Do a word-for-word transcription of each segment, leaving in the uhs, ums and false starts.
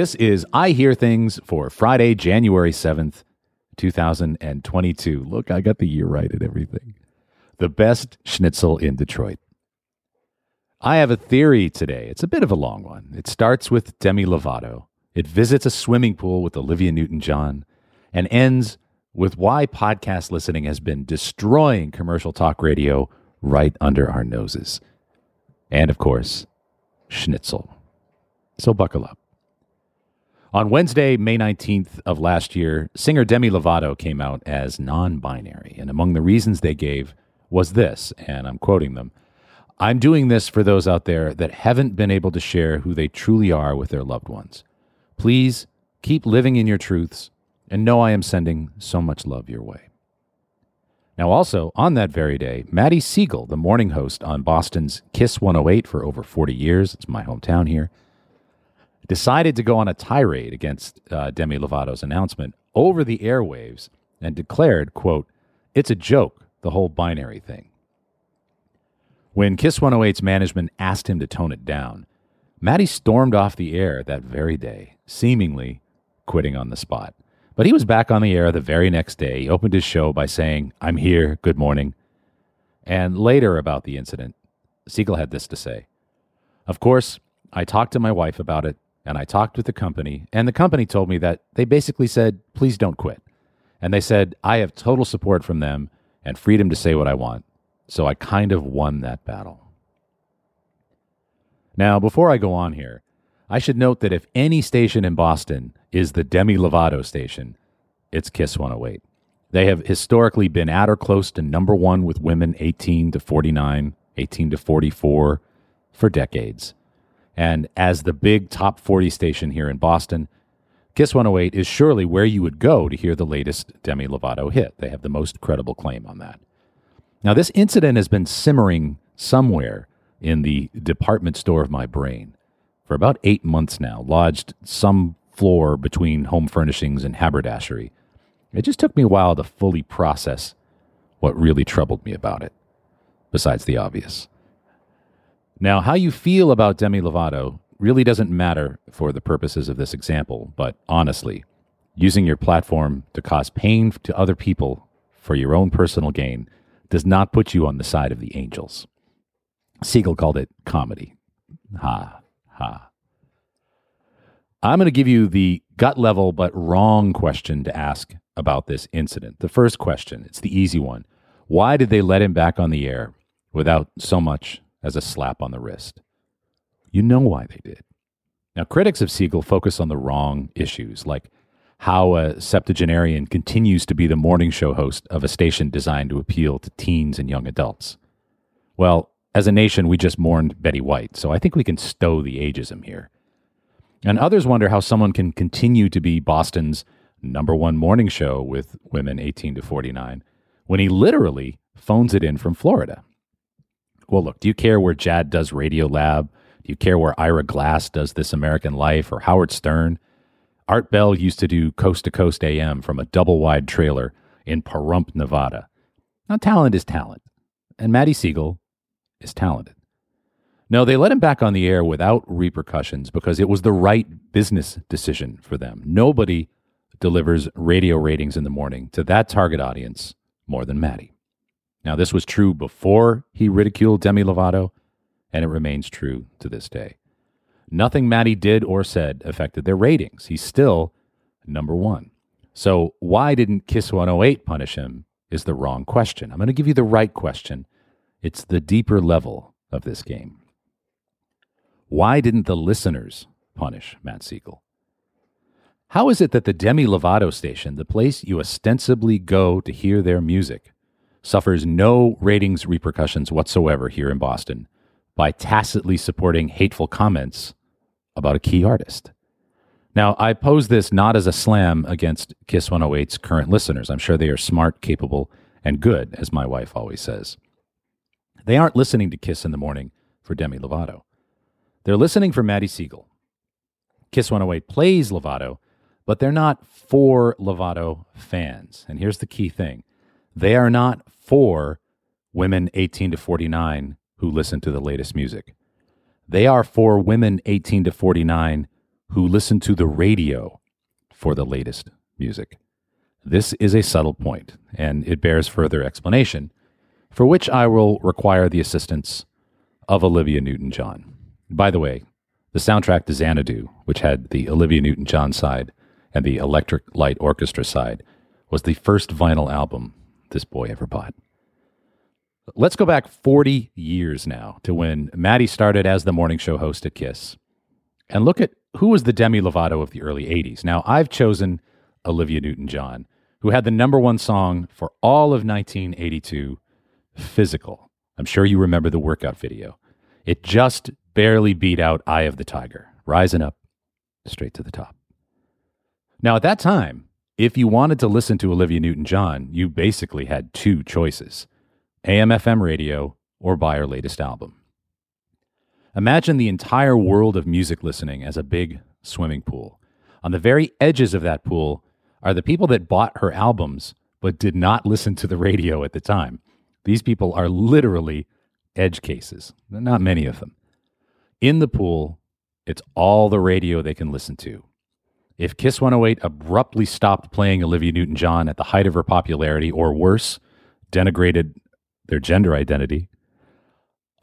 This is I Hear Things for Friday, January seventh, two thousand twenty-two. Look, I got the year right and everything. The best schnitzel in Detroit. I have a theory today. It's a bit of a long one. It starts with Demi Lovato. It visits a swimming pool with Olivia Newton-John and ends with why podcast listening has been destroying commercial talk radio right under our noses. And of course, schnitzel. So buckle up. On Wednesday, May nineteenth of last year, singer Demi Lovato came out as non-binary, and among the reasons they gave was this, and I'm quoting them, "I'm doing this for those out there that haven't been able to share who they truly are with their loved ones. Please keep living in your truths, and know I am sending so much love your way." Now also, on that very day, Mattie Siegel, the morning host on Boston's KISS one oh eight for over forty years, it's my hometown here, decided to go on a tirade against uh, Demi Lovato's announcement over the airwaves and declared, quote, "It's a joke, the whole binary thing." When KISS one oh eight's management asked him to tone it down, Mattie stormed off the air that very day, seemingly quitting on the spot. But he was back on the air the very next day. He opened his show by saying, "I'm here, good morning." And later about the incident, Siegel had this to say, "Of course, I talked to my wife about it, and I talked with the company, and the company told me that they basically said, please don't quit. And they said, I have total support from them and freedom to say what I want. So I kind of won that battle." Now, before I go on here, I should note that if any station in Boston is the Demi Lovato station, it's KISS one oh eight. They have historically been at or close to number one with women eighteen to forty-nine, eighteen to forty-four for decades. And as the big top forty station here in Boston, KISS one oh eight is surely where you would go to hear the latest Demi Lovato hit. They have the most credible claim on that. Now, this incident has been simmering somewhere in the department store of my brain for about eight months now, lodged some floor between home furnishings and haberdashery. It just took me a while to fully process what really troubled me about it, besides the obvious. Now, how you feel about Demi Lovato really doesn't matter for the purposes of this example, but honestly, using your platform to cause pain to other people for your own personal gain does not put you on the side of the angels. Siegel called it comedy. Ha, ha. I'm going to give you the gut level but wrong question to ask about this incident. The first question, it's the easy one. Why did they let him back on the air without so much as a slap on the wrist? You know why they did. Now, critics of Siegel focus on the wrong issues, like how a septuagenarian continues to be the morning show host of a station designed to appeal to teens and young adults. Well, as a nation, we just mourned Betty White, so I think we can stow the ageism here. And others wonder how someone can continue to be Boston's number one morning show with women eighteen to forty-nine when he literally phones it in from Florida. Well, look, do you care where Jad does Radiolab? Do you care where Ira Glass does This American Life or Howard Stern? Art Bell used to do Coast to Coast A M from a double-wide trailer in Pahrump, Nevada. Now, talent is talent, and Mattie Siegel is talented. No, they let him back on the air without repercussions because it was the right business decision for them. Nobody delivers radio ratings in the morning to that target audience more than Mattie. Now, this was true before he ridiculed Demi Lovato, and it remains true to this day. Nothing Mattie did or said affected their ratings. He's still number one. So why didn't KISS one oh eight punish him is the wrong question. I'm going to give you the right question. It's the deeper level of this game. Why didn't the listeners punish Matt Siegel? How is it that the Demi Lovato station, the place you ostensibly go to hear their music, suffers no ratings repercussions whatsoever here in Boston by tacitly supporting hateful comments about a key artist? Now, I pose this not as a slam against KISS one oh eight's current listeners. I'm sure they are smart, capable, and good, as my wife always says. They aren't listening to KISS in the morning for Demi Lovato. They're listening for Mattie Siegel. KISS one oh eight plays Lovato, but they're not for Lovato fans. And here's the key thing. They are not for women eighteen to forty-nine who listen to the latest music. They are for women eighteen to forty-nine who listen to the radio for the latest music. This is a subtle point, and it bears further explanation, for which I will require the assistance of Olivia Newton-John. By the way, the soundtrack to Xanadu, which had the Olivia Newton-John side and the Electric Light Orchestra side, was the first vinyl album this boy ever bought. Let's go back forty years now to when Mattie started as the morning show host at KISS, and look at who was the Demi Lovato of the early eighties. Now, I've chosen Olivia Newton-John, who had the number one song for all of nineteen eighty-two, Physical. I'm sure you remember the workout video. It just barely beat out Eye of the Tiger, rising up straight to the top. Now, at that time, if you wanted to listen to Olivia Newton-John, you basically had two choices, A M F M radio or buy her latest album. Imagine the entire world of music listening as a big swimming pool. On the very edges of that pool are the people that bought her albums but did not listen to the radio at the time. These people are literally edge cases, not many of them. In the pool, it's all the radio they can listen to. If KISS one oh eight abruptly stopped playing Olivia Newton-John at the height of her popularity, or worse, denigrated their gender identity,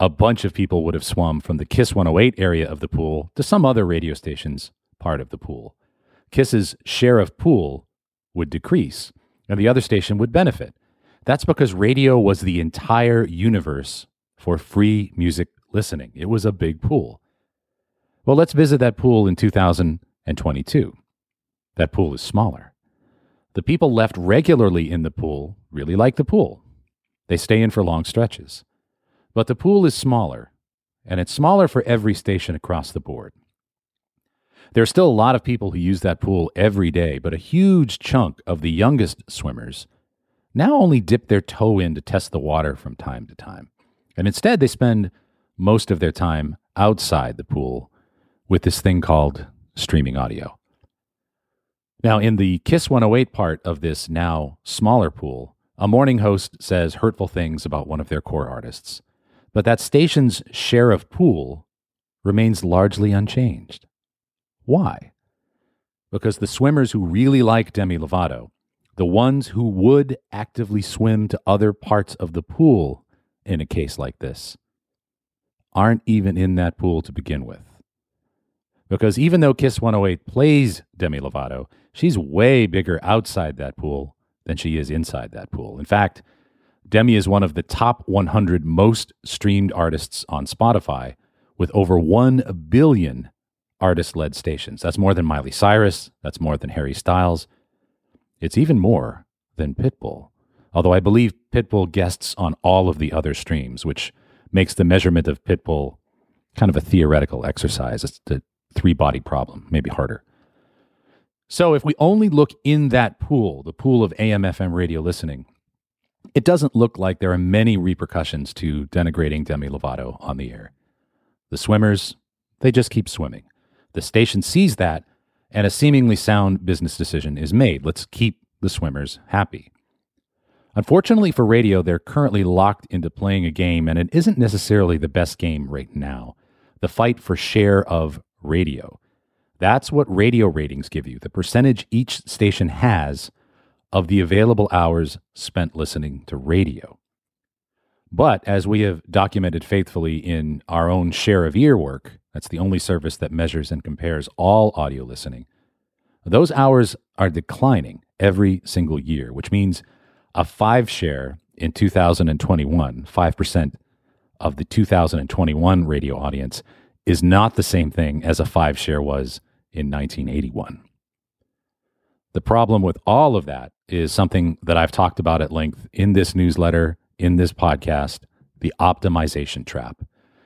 a bunch of people would have swum from the KISS one oh eight area of the pool to some other radio station's part of the pool. KISS's share of pool would decrease, and the other station would benefit. That's because radio was the entire universe for free music listening. It was a big pool. Well, let's visit that pool in two thousand twenty-two. That pool is smaller. The people left regularly in the pool really like the pool. They stay in for long stretches. But the pool is smaller, and it's smaller for every station across the board. There are still a lot of people who use that pool every day, but a huge chunk of the youngest swimmers now only dip their toe in to test the water from time to time. And instead, they spend most of their time outside the pool with this thing called streaming audio. Now, in the KISS one oh eight part of this now smaller pool, a morning host says hurtful things about one of their core artists, but that station's share of pool remains largely unchanged. Why? Because the swimmers who really like Demi Lovato, the ones who would actively swim to other parts of the pool in a case like this, aren't even in that pool to begin with. Because even though KISS one oh eight plays Demi Lovato, she's way bigger outside that pool than she is inside that pool. In fact, Demi is one of the top one hundred most streamed artists on Spotify, with over one billion artist-led stations. That's more than Miley Cyrus. That's more than Harry Styles. It's even more than Pitbull, although I believe Pitbull guests on all of the other streams, which makes the measurement of Pitbull kind of a theoretical exercise. It's the three-body problem, maybe harder. So if we only look in that pool, the pool of A M F M radio listening, it doesn't look like there are many repercussions to denigrating Demi Lovato on the air. The swimmers, they just keep swimming. The station sees that, and a seemingly sound business decision is made. Let's keep the swimmers happy. Unfortunately for radio, they're currently locked into playing a game, and it isn't necessarily the best game right now. The fight for share of radio. That's what radio ratings give you, the percentage each station has of the available hours spent listening to radio. But as we have documented faithfully in our own share of ear work, that's the only service that measures and compares all audio listening, those hours are declining every single year, which means a five share in two thousand twenty-one, five percent of the two thousand twenty-one radio audience, is not the same thing as a five share was in nineteen eighty-one. The problem with all of that is something that I've talked about at length in this newsletter, in this podcast, the optimization trap.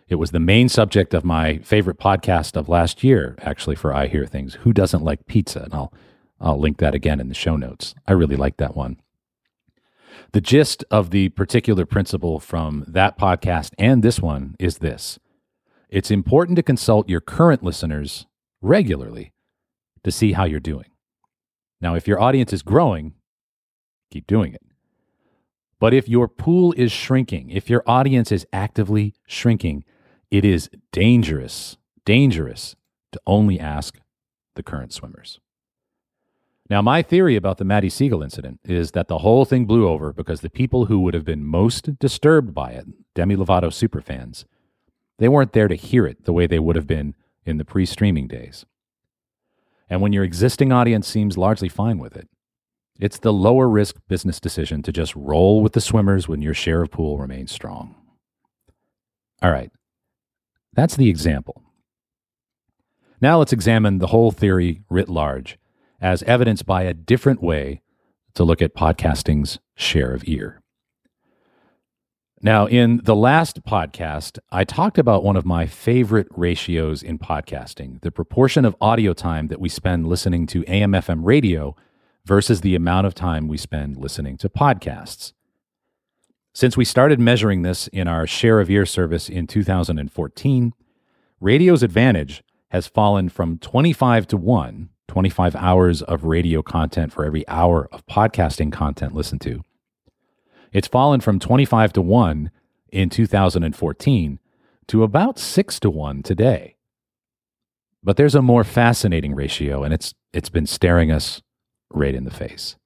It was the main subject of my favorite podcast of last year, actually, for I Hear Things, Who Doesn't Like Pizza? And I'll, I'll link that again in the show notes. I really like that one. The gist of the particular principle from that podcast and this one is this. It's important to consult your current listeners regularly to see how you're doing. Now, if your audience is growing, keep doing it. But if your pool is shrinking, if your audience is actively shrinking, it is dangerous, dangerous to only ask the current swimmers. Now, my theory about the Mattie Siegel incident is that the whole thing blew over because the people who would have been most disturbed by it, Demi Lovato superfans, they weren't there to hear it the way they would have been in the pre-streaming days. And when your existing audience seems largely fine with it, it's the lower risk business decision to just roll with the swimmers when your share of pool remains strong. All right, that's the example. Now let's examine the whole theory writ large as evidenced by a different way to look at podcasting's share of ear. Now, in the last podcast, I talked about one of my favorite ratios in podcasting, the proportion of audio time that we spend listening to A M F M radio versus the amount of time we spend listening to podcasts. Since we started measuring this in our share of ear service in two thousand fourteen, radio's advantage has fallen from twenty-five to one, twenty-five hours of radio content for every hour of podcasting content listened to. It's fallen from twenty-five to one in two thousand fourteen to about six to one today. But there's a more fascinating ratio, and it's it's been staring us right in the face.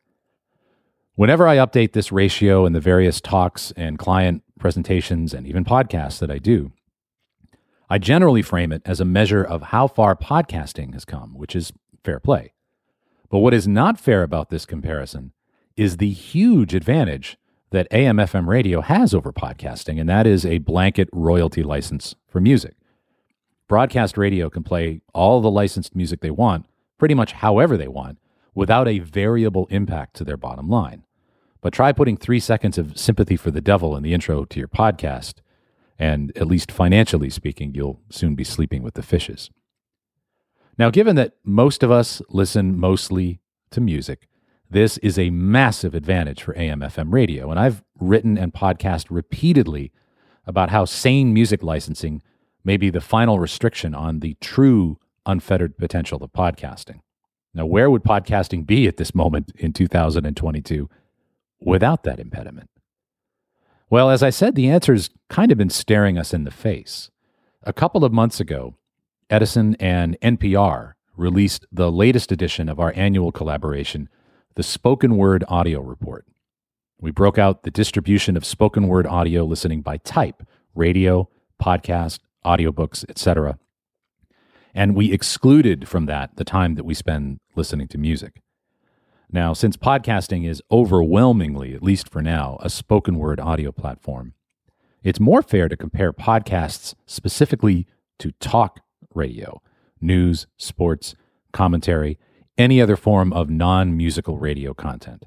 Whenever I update this ratio in the various talks and client presentations and even podcasts that I do, I generally frame it as a measure of how far podcasting has come, which is fair play. But what is not fair about this comparison is the huge advantage that A M F M radio has over podcasting, and that is a blanket royalty license for music. Broadcast radio can play all the licensed music they want, pretty much however they want, without a variable impact to their bottom line. But try putting three seconds of Sympathy for the Devil in the intro to your podcast, and at least financially speaking, you'll soon be sleeping with the fishes. Now, given that most of us listen mostly to music, this is a massive advantage for A M F M radio, and I've written and podcast repeatedly about how sane music licensing may be the final restriction on the true unfettered potential of podcasting. Now, where would podcasting be at this moment in two thousand twenty-two without that impediment? Well, as I said, the answer's kind of been staring us in the face. A couple of months ago, Edison and N P R released the latest edition of our annual collaboration, the Spoken Word Audio Report. We broke out the distribution of spoken word audio listening by type, radio, podcast, audiobooks, et cetera. And we excluded from that the time that we spend listening to music. Now, since podcasting is overwhelmingly, at least for now, a spoken word audio platform, it's more fair to compare podcasts specifically to talk radio, news, sports, commentary, any other form of non-musical radio content.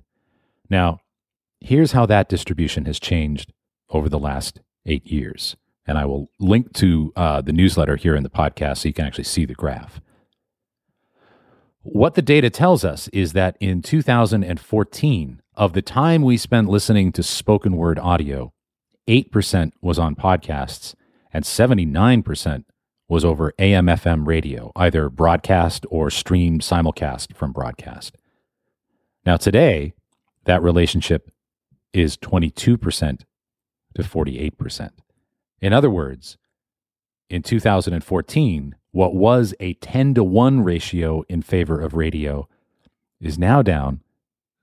Now, here's how that distribution has changed over the last eight years. And I will link to uh, the newsletter here in the podcast so you can actually see the graph. What the data tells us is that in two thousand fourteen, of the time we spent listening to spoken word audio, eight percent was on podcasts and seventy-nine percent was over A M F M radio, either broadcast or streamed simulcast from broadcast. Now today, that relationship is twenty-two percent to forty-eight percent. In other words, in two thousand fourteen, what was a ten to one ratio in favor of radio is now down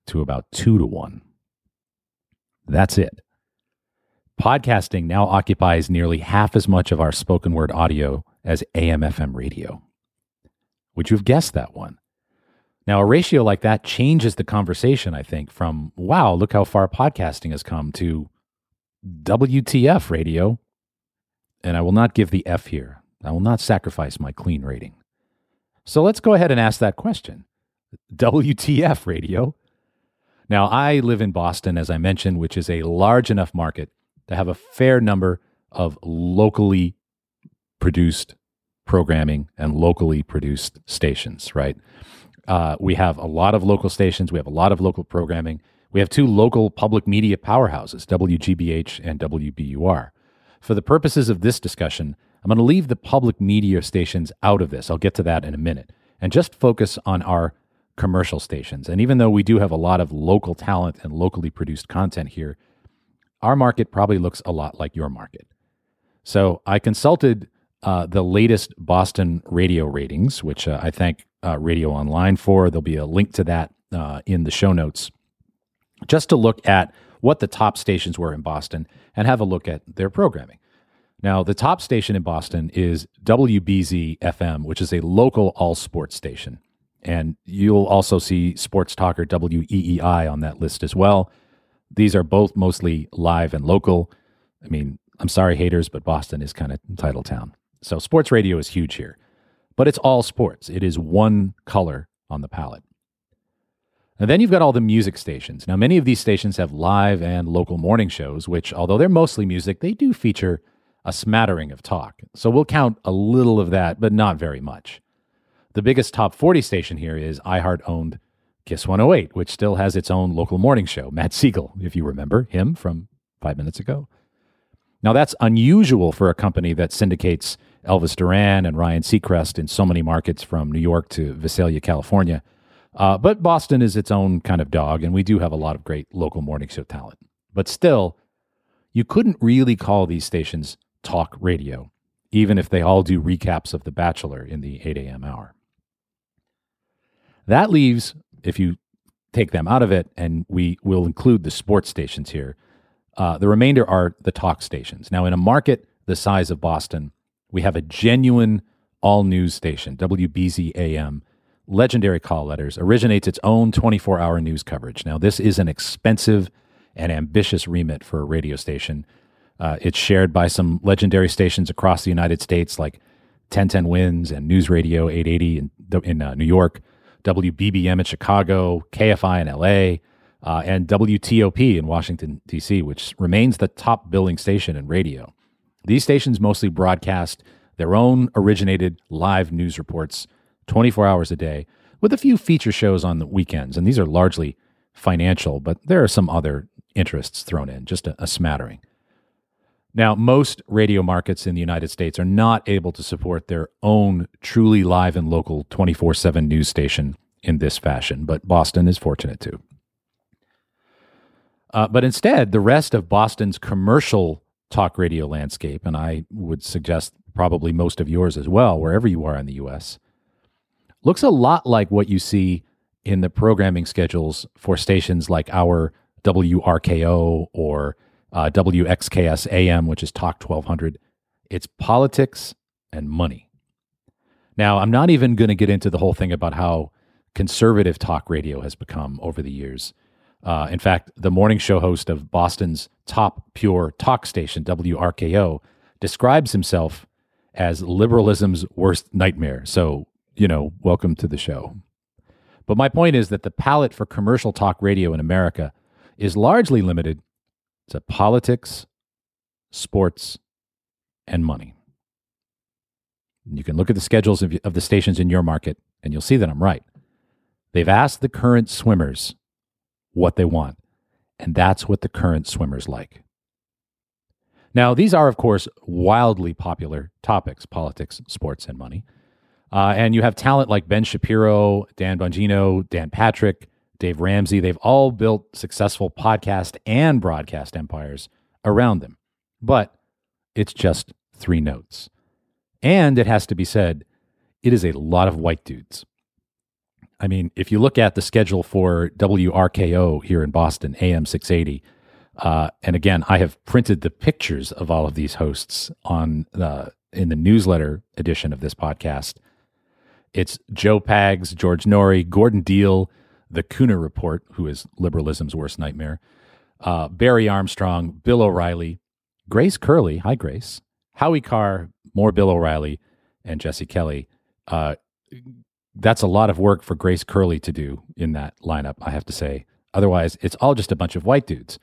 to about two to one. That's it. Podcasting now occupies nearly half as much of our spoken word audio as A M F M radio. Would you have guessed that one? Now, a ratio like that changes the conversation, I think, from, wow, look how far podcasting has come, to W T F radio. And I will not give the F here. I will not sacrifice my clean rating. So let's go ahead and ask that question. W T F radio? Now, I live in Boston, as I mentioned, which is a large enough market to have a fair number of locally produced programming and locally produced stations, right? Uh, we have a lot of local stations. We have a lot of local programming. We have two local public media powerhouses, W G B H and W B U R. For the purposes of this discussion, I'm going to leave the public media stations out of this. I'll get to that in a minute. And just focus on our commercial stations. And even though we do have a lot of local talent and locally produced content here, our market probably looks a lot like your market. So I consulted uh, the latest Boston radio ratings, which uh, I thank uh, radio online for. There'll be a link to that uh, in the show notes, just to look at what the top stations were in Boston and have a look at their programming. Now, the top station in Boston is W B Z F M, which is a local all-sports station. And you'll also see sports talker W E E I on that list as well. These are both mostly live and local. I mean, I'm sorry, haters, but Boston is kind of title town. So sports radio is huge here. But it's all sports. It is one color on the palette. And then you've got all the music stations. Now, many of these stations have live and local morning shows, which, although they're mostly music, they do feature a smattering of talk. So we'll count a little of that, but not very much. The biggest top forty station here is iHeart-owned KISS one oh eight, which still has its own local morning show, Matt Siegel, if you remember him from five minutes ago. Now, that's unusual for a company that syndicates Elvis Duran and Ryan Seacrest in so many markets from New York to Visalia, California. Uh, but Boston is its own kind of dog, and we do have a lot of great local morning show talent. But still, you couldn't really call these stations talk radio, even if they all do recaps of The Bachelor in the eight a.m. hour. That leaves, if you take them out of it, and we will include the sports stations here, uh, the remainder are the talk stations. Now, in a market the size of Boston, we have a genuine all-news station, W B Z A M, legendary call letters, originates its own twenty-four hour news coverage. Now, this is an expensive and ambitious remit for a radio station. Uh, it's shared by some legendary stations across the United States, like ten ten Winds and News Radio eight eighty in, in uh, New York, W B B M in Chicago, K F I in L A, uh, and W T O P in Washington, D C, which remains the top billing station in radio. These stations mostly broadcast their own originated live news reports twenty-four hours a day, with a few feature shows on the weekends. And these are largely financial, but there are some other interests thrown in, just a, a smattering. Now, most radio markets in the United States are not able to support their own truly live and local twenty-four seven news station in this fashion, but Boston is fortunate too. Uh, but instead, the rest of Boston's commercial talk radio landscape, and I would suggest probably most of yours as well, wherever you are in the U S, looks a lot like what you see in the programming schedules for stations like our W R K O or uh, W X K S A M, which is Talk twelve hundred. It's politics and money. Now, I'm not even going to get into the whole thing about how conservative talk radio has become over the years. Uh, in fact, the morning show host of Boston's top pure talk station, W R K O, describes himself as liberalism's worst nightmare. So, you know, welcome to the show. But my point is that the palette for commercial talk radio in America is largely limited to politics, sports, and money. You can look at the schedules of, of the stations in your market, and you'll see that I'm right. They've asked the current swimmers what they want, and that's what the current swimmers like. Now, these are, of course, wildly popular topics, politics, sports, and money. Uh, and you have talent like Ben Shapiro, Dan Bongino, Dan Patrick, Dave Ramsey. They've all built successful podcast and broadcast empires around them. But it's just three notes. And it has to be said, it is a lot of white dudes. I mean, if you look at the schedule for W R K O here in Boston, A M six eighty, uh, and again, I have printed the pictures of all of these hosts on the, in the newsletter edition of this podcast. It's Joe Pags, George Norrie, Gordon Deal, the Cooner Report, who is liberalism's worst nightmare, uh, Barry Armstrong, Bill O'Reilly, Grace Curley, hi Grace, Howie Carr, more Bill O'Reilly, and Jesse Kelly. Uh, that's a lot of work for Grace Curley to do in that lineup, I have to say. Otherwise, it's all just a bunch of white dudes.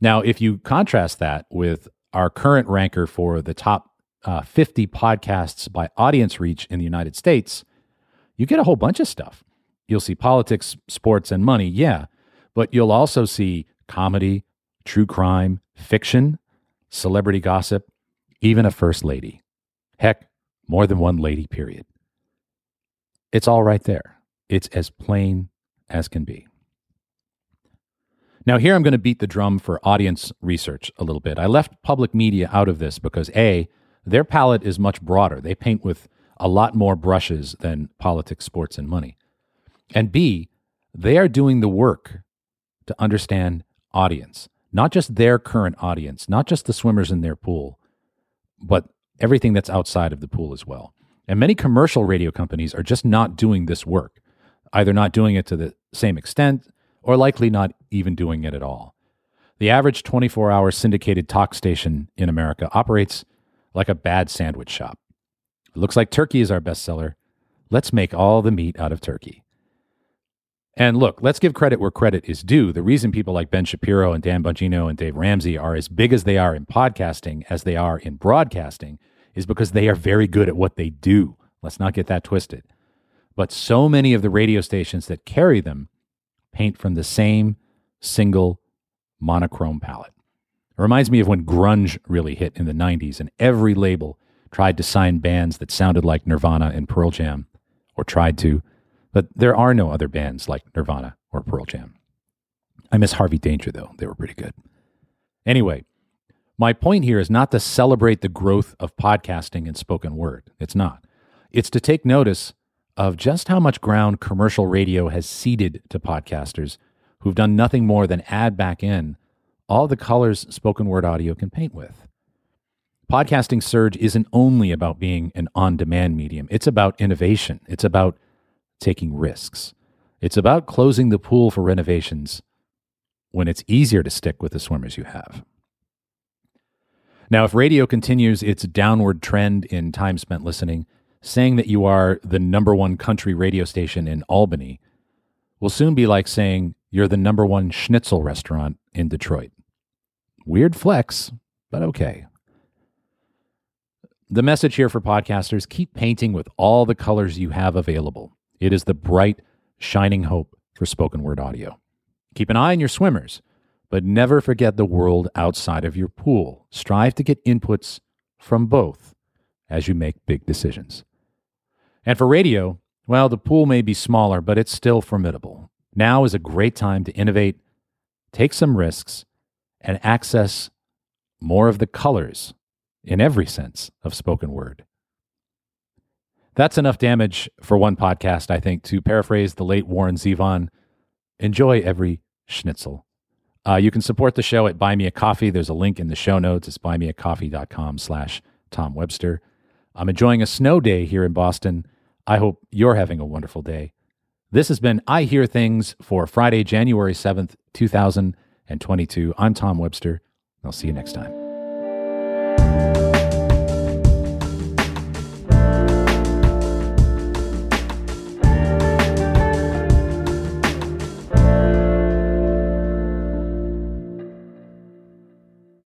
Now, if you contrast that with our current ranker for the top uh, fifty podcasts by audience reach in the United States, you get a whole bunch of stuff. You'll see politics, sports, and money, yeah, but you'll also see comedy, true crime, fiction, celebrity gossip, even a first lady. Heck, more than one lady, period. It's all right there. It's as plain as can be. Now, here I'm going to beat the drum for audience research a little bit. I left public media out of this because, A, their palette is much broader. They paint with a lot more brushes than politics, sports, and money. And B, they are doing the work to understand audience, not just their current audience, not just the swimmers in their pool, but everything that's outside of the pool as well. And many commercial radio companies are just not doing this work, either not doing it to the same extent or likely not even doing it at all. The average twenty-four hour syndicated talk station in America operates like a bad sandwich shop. It looks like turkey is our bestseller. Let's make all the meat out of turkey. And look, let's give credit where credit is due. The reason people like Ben Shapiro and Dan Bongino and Dave Ramsey are as big as they are in podcasting as they are in broadcasting is because they are very good at what they do. Let's not get that twisted. But so many of the radio stations that carry them paint from the same single monochrome palette. It reminds me of when grunge really hit in the nineties and every label tried to sign bands that sounded like Nirvana and Pearl Jam, or tried to, but there are no other bands like Nirvana or Pearl Jam. I miss Harvey Danger, though. They were pretty good. Anyway, my point here is not to celebrate the growth of podcasting and spoken word. It's not. It's to take notice of just how much ground commercial radio has ceded to podcasters who've done nothing more than add back in all the colors spoken word audio can paint with. Podcasting surge isn't only about being an on-demand medium. It's about innovation. It's about taking risks. It's about closing the pool for renovations when it's easier to stick with the swimmers you have. Now, if radio continues its downward trend in time spent listening, saying that you are the number one country radio station in Albany will soon be like saying you're the number one schnitzel restaurant in Detroit. Weird flex, but okay. The message here for podcasters, keep painting with all the colors you have available. It is the bright, shining hope for spoken word audio. Keep an eye on your swimmers, but never forget the world outside of your pool. Strive to get inputs from both as you make big decisions. And for radio, well, the pool may be smaller, but it's still formidable. Now is a great time to innovate, take some risks, and access more of the colors in every sense of spoken word. That's enough damage for one podcast, I think. To paraphrase the late Warren Zevon, enjoy every schnitzel. Uh, you can support the show at Buy Me a Coffee. There's a link in the show notes. It's buymeacoffee.com slash Tom Webster. I'm enjoying a snow day here in Boston. I hope you're having a wonderful day. This has been I Hear Things for Friday, January seventh, two thousand twenty-two. I'm Tom Webster, and I'll see you next time.